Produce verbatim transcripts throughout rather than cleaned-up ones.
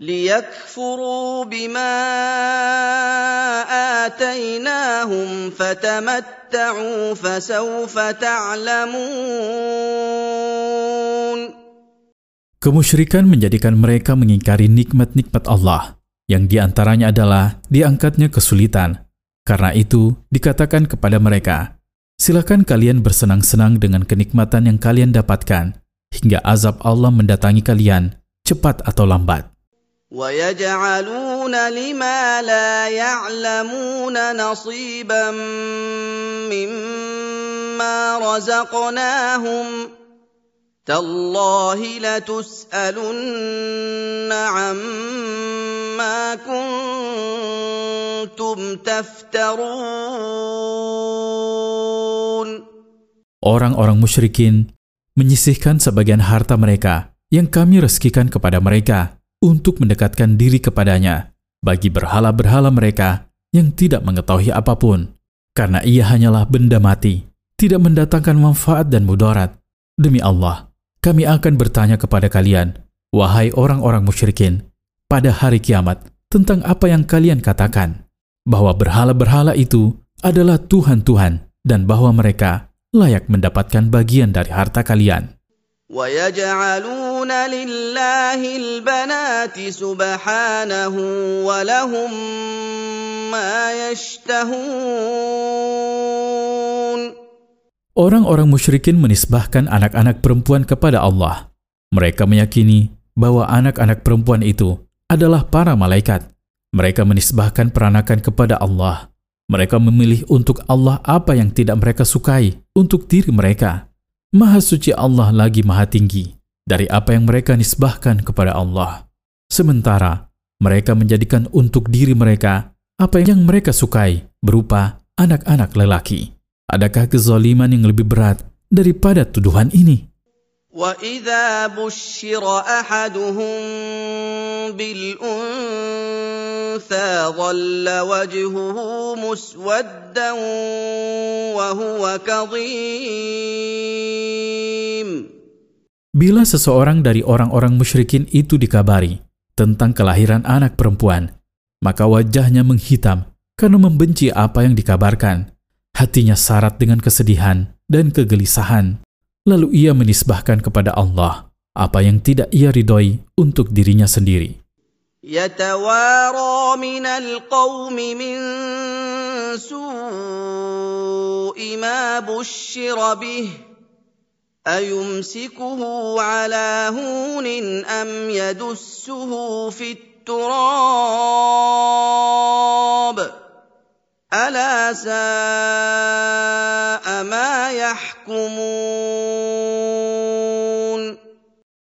ليكفروا بما آتيناهم فتمتعوا فسوف تعلمون. Kemusyrikan menjadikan mereka mengingkari nikmat-nikmat Allah, yang diantaranya adalah diangkatnya kesulitan. Karena itu, dikatakan kepada mereka, silakan kalian bersenang-senang dengan kenikmatan yang kalian dapatkan, hingga azab Allah mendatangi kalian, cepat atau lambat. وَيَجْعَلُونَ لِمَا لَا يَعْلَمُونَ نَصِيبًا مِّمَّا رَزَقْنَاهُمْ تَاللَّهِ لَتُسْأَلُنَّ عَمَّا كُنْتُمْ تَفْتَرُونَ. Orang-orang musyrikin menyisihkan sebagian harta mereka yang kami rezekikan kepada mereka untuk mendekatkan diri kepadanya bagi berhala-berhala mereka yang tidak mengetahui apapun, karena ia hanyalah benda mati, tidak mendatangkan manfaat dan mudarat. Demi Allah, kami akan bertanya kepada kalian, wahai orang-orang musyrikin, pada hari kiamat tentang apa yang kalian katakan, bahwa berhala-berhala itu adalah tuhan-tuhan dan bahwa mereka layak mendapatkan bagian dari harta kalian. وَيَجْعَلُونَ لِلَّهِ الْبَنَاتِ سُبْحَانَهُ وَلَهُمْ مَا يَشْتَهُونَ. Orang-orang musyrikin menisbahkan anak-anak perempuan kepada Allah. Mereka meyakini bahwa anak-anak perempuan itu adalah para malaikat. Mereka menisbahkan peranakan kepada Allah. Mereka memilih untuk Allah apa yang tidak mereka sukai untuk diri mereka. Maha suci Allah lagi maha tinggi dari apa yang mereka nisbahkan kepada Allah. Sementara mereka menjadikan untuk diri mereka apa yang mereka sukai berupa anak-anak lelaki. Adakah kezaliman yang lebih berat daripada tuduhan ini? وَإِذَا بُشِّرَ أَحَدُهُمْ بِالْأُنْثَى ظَلَّ وَجْهُهُ مُسْوَدًّا وَهُوَ كَظِيمٌ. Bila seseorang dari orang-orang musyrikin itu dikabari tentang kelahiran anak perempuan, maka wajahnya menghitam karena membenci apa yang dikabarkan. Hatinya sarat dengan kesedihan dan kegelisahan. Lalu ia menisbahkan kepada Allah apa yang tidak ia ridhoi untuk dirinya sendiri. Yatawara minal qawmi min su'i ma bushira bih ayumsikuhu ala hunin am yadussuhu fit turab. Ala sa'a ma yahkumun.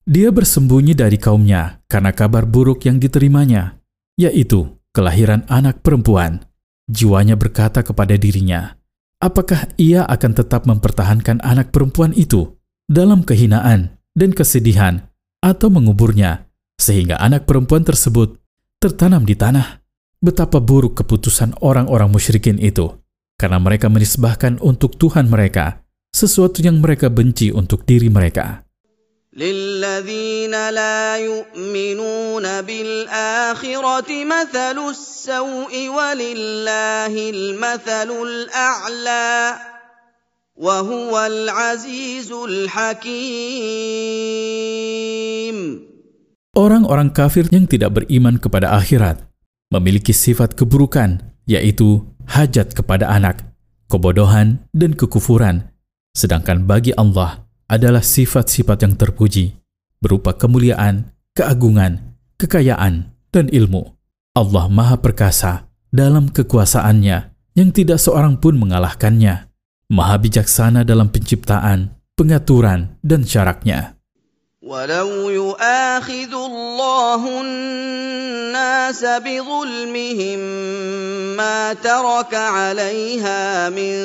Dia bersembunyi dari kaumnya karena kabar buruk yang diterimanya, yaitu kelahiran anak perempuan. Jiwanya berkata kepada dirinya, apakah ia akan tetap mempertahankan anak perempuan itu dalam kehinaan dan kesedihan, atau menguburnya sehingga anak perempuan tersebut tertanam di tanah? Betapa buruk keputusan orang-orang musyrikin itu, karena mereka menisbahkan untuk Tuhan mereka sesuatu yang mereka benci untuk diri mereka. Lilladzina la yu'minuna bil akhirati mathalus saw'i walillahil mathalul a'la wa huwal azizul hakim. Orang-orang kafir yang tidak beriman kepada akhirat memiliki sifat keburukan, yaitu hajat kepada anak, kebodohan, dan kekufuran. Sedangkan bagi Allah adalah sifat-sifat yang terpuji, berupa kemuliaan, keagungan, kekayaan, dan ilmu. Allah Maha Perkasa dalam kekuasaannya yang tidak seorang pun mengalahkannya. Maha bijaksana dalam penciptaan, pengaturan, dan syaraknya. وَلَوْ يُؤَاخِذُ اللَّهُ النَّاسَ بِظُلْمِهِمْ مَا تَرَكَ عَلَيْهَا مِنْ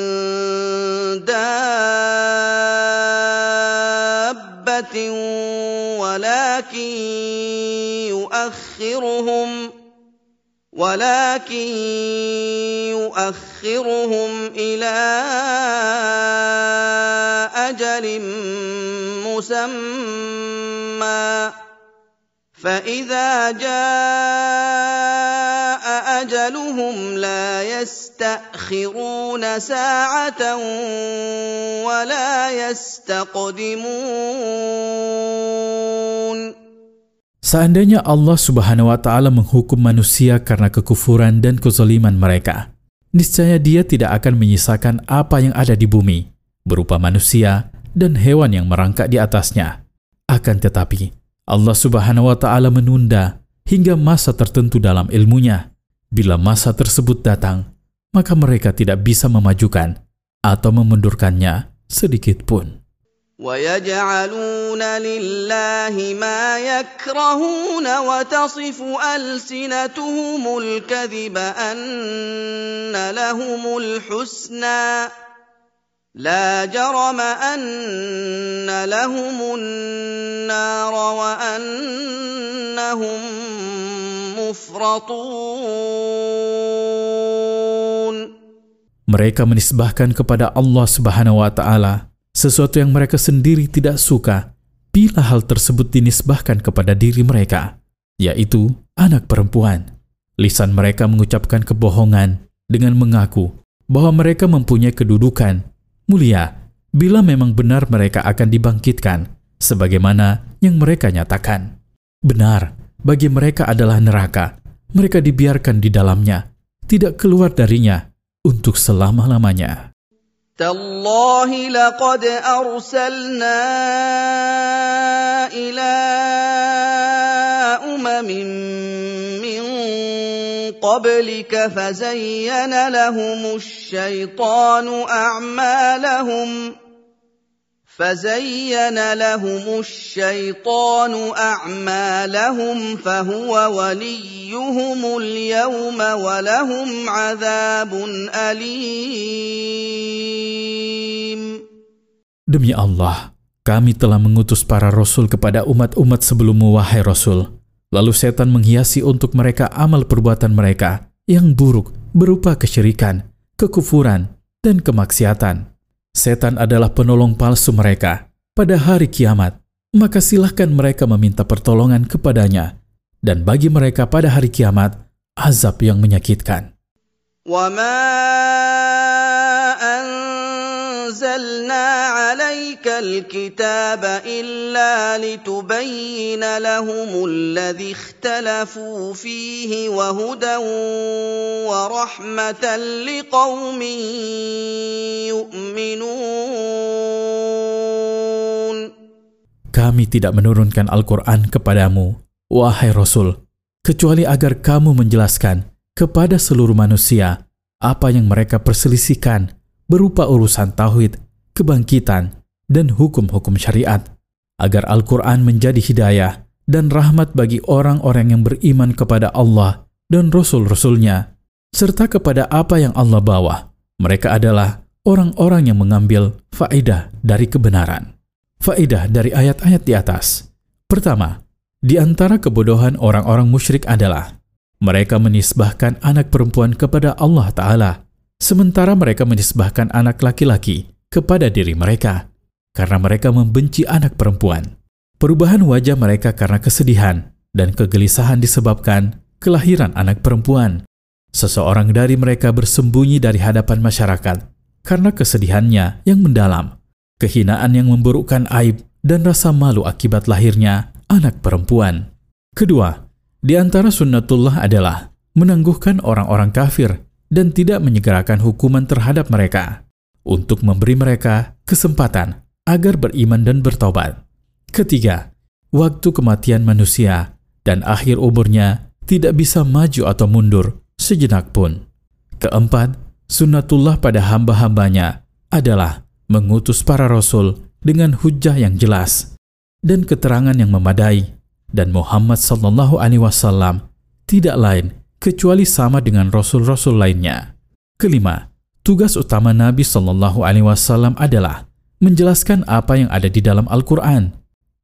دَابَّةٍ وَلَكِنْ يُؤَخِّرُهُمْ وَلَكِنْ يُؤَخِّرُهُمْ إِلَى أَجَلٍ مُّسَمًّى. فإذا جاء أجلهم لا يستأخرون ساعة ولا يستقدمون. Seandainya Allah Subhanahu wa Ta'ala menghukum manusia karena kekufuran dan kezaliman mereka, niscaya Dia tidak akan menyisakan apa yang ada di bumi, berupa manusia dan hewan yang merangkak di atasnya. Akan tetapi, Allah Subhanahu wa Ta'ala menunda hingga masa tertentu dalam ilmunya. Bila masa tersebut datang, maka mereka tidak bisa memajukan atau memundurkannya sedikit pun. وَيَجْعَلُونَ لِلَّهِ مَا يَكْرَهُونَ وَتَصِفُ أَلْسِنَتُهُمُ الْكَذِبَ أَنَّ لَهُمُ الْحُسْنَى لَا جَرَمَ أَنَّ لَهُمُ النَّارَ وَأَنَّهُمْ مُفْرَطُونَ. Mereka menisbahkan kepada Allah Subhanahu wa Ta'ala sesuatu yang mereka sendiri tidak suka bila hal tersebut dinisbahkan kepada diri mereka, yaitu anak perempuan. Lisan mereka mengucapkan kebohongan dengan mengaku bahwa mereka mempunyai kedudukan mulia bila memang benar mereka akan dibangkitkan, sebagaimana yang mereka nyatakan. Benar, bagi mereka adalah neraka. Mereka dibiarkan di dalamnya, tidak keluar darinya untuk selama-lamanya. تَاللَّهِ لَقَدْ أَرْسَلْنَا إِلَىٰ أُمَمٍ مِّن قَبْلِكَ فَزَيَّنَ لَهُمُ الشَّيْطَانُ أَعْمَالَهُمْ فَزَيَّنَ لَهُمُ الشَّيْطَانُ أَعْمَالَهُمْ فَهُوَ وَلِيُّهُمُ الْيَوْمَ وَلَهُمْ عَذَابٌ أَلِيمٌ. Demi Allah, kami telah mengutus para rasul kepada umat-umat sebelummu, wahai Rasul. Lalu setan menghiasi untuk mereka amal perbuatan mereka yang buruk berupa kesyirikan, kekufuran, dan kemaksiatan. Setan adalah penolong palsu mereka pada hari kiamat, maka silahkan mereka meminta pertolongan kepadanya, dan bagi mereka pada hari kiamat, azab yang menyakitkan. وَمَا أَنزَلْنَا عَلَيْكَ الْكِتَابَ إِلَّا لِتُبَيِّنَ لَهُمُ الَّذِي اخْتَلَفُوا فِيهِ وَهُدًى وَرَحْمَةً لِقَوْمٍ يُؤْمِنُونَ. Kami tidak menurunkan Al-Quran kepadamu, wahai Rasul, kecuali agar kamu menjelaskan kepada seluruh manusia apa yang mereka perselisihkan berupa urusan tauhid, kebangkitan, dan hukum-hukum syariat, agar Al-Quran menjadi hidayah dan rahmat bagi orang-orang yang beriman kepada Allah dan Rasul-Rasulnya, serta kepada apa yang Allah bawa. Mereka adalah orang-orang yang mengambil faedah dari kebenaran. Faedah dari ayat-ayat di atas. Pertama, di antara kebodohan orang-orang musyrik adalah mereka menisbahkan anak perempuan kepada Allah Ta'ala, sementara mereka menisbahkan anak laki-laki kepada diri mereka, karena mereka membenci anak perempuan. Perubahan wajah mereka karena kesedihan dan kegelisahan disebabkan kelahiran anak perempuan. Seseorang dari mereka bersembunyi dari hadapan masyarakat karena kesedihannya yang mendalam, kehinaan yang memburukkan aib dan rasa malu akibat lahirnya anak perempuan. Kedua, di antara sunnatullah adalah menangguhkan orang-orang kafir dan tidak menyegerakan hukuman terhadap mereka untuk memberi mereka kesempatan agar beriman dan bertobat. Ketiga, waktu kematian manusia dan akhir umurnya tidak bisa maju atau mundur sejenak pun. Keempat, sunnatullah pada hamba-hambanya adalah mengutus para rasul dengan hujjah yang jelas dan keterangan yang memadai, dan Muhammad sallallahu alaihi wasallam tidak lain kecuali sama dengan rasul-rasul lainnya. Kelima, tugas utama Nabi sallallahu alaihi wasallam adalah menjelaskan apa yang ada di dalam Al-Qur'an,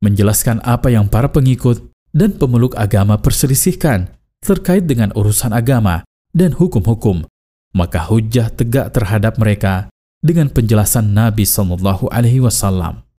menjelaskan apa yang para pengikut dan pemeluk agama perselisihkan terkait dengan urusan agama dan hukum-hukum. Maka hujjah tegak terhadap mereka dengan penjelasan Nabi sallallahu alaihi wasallam.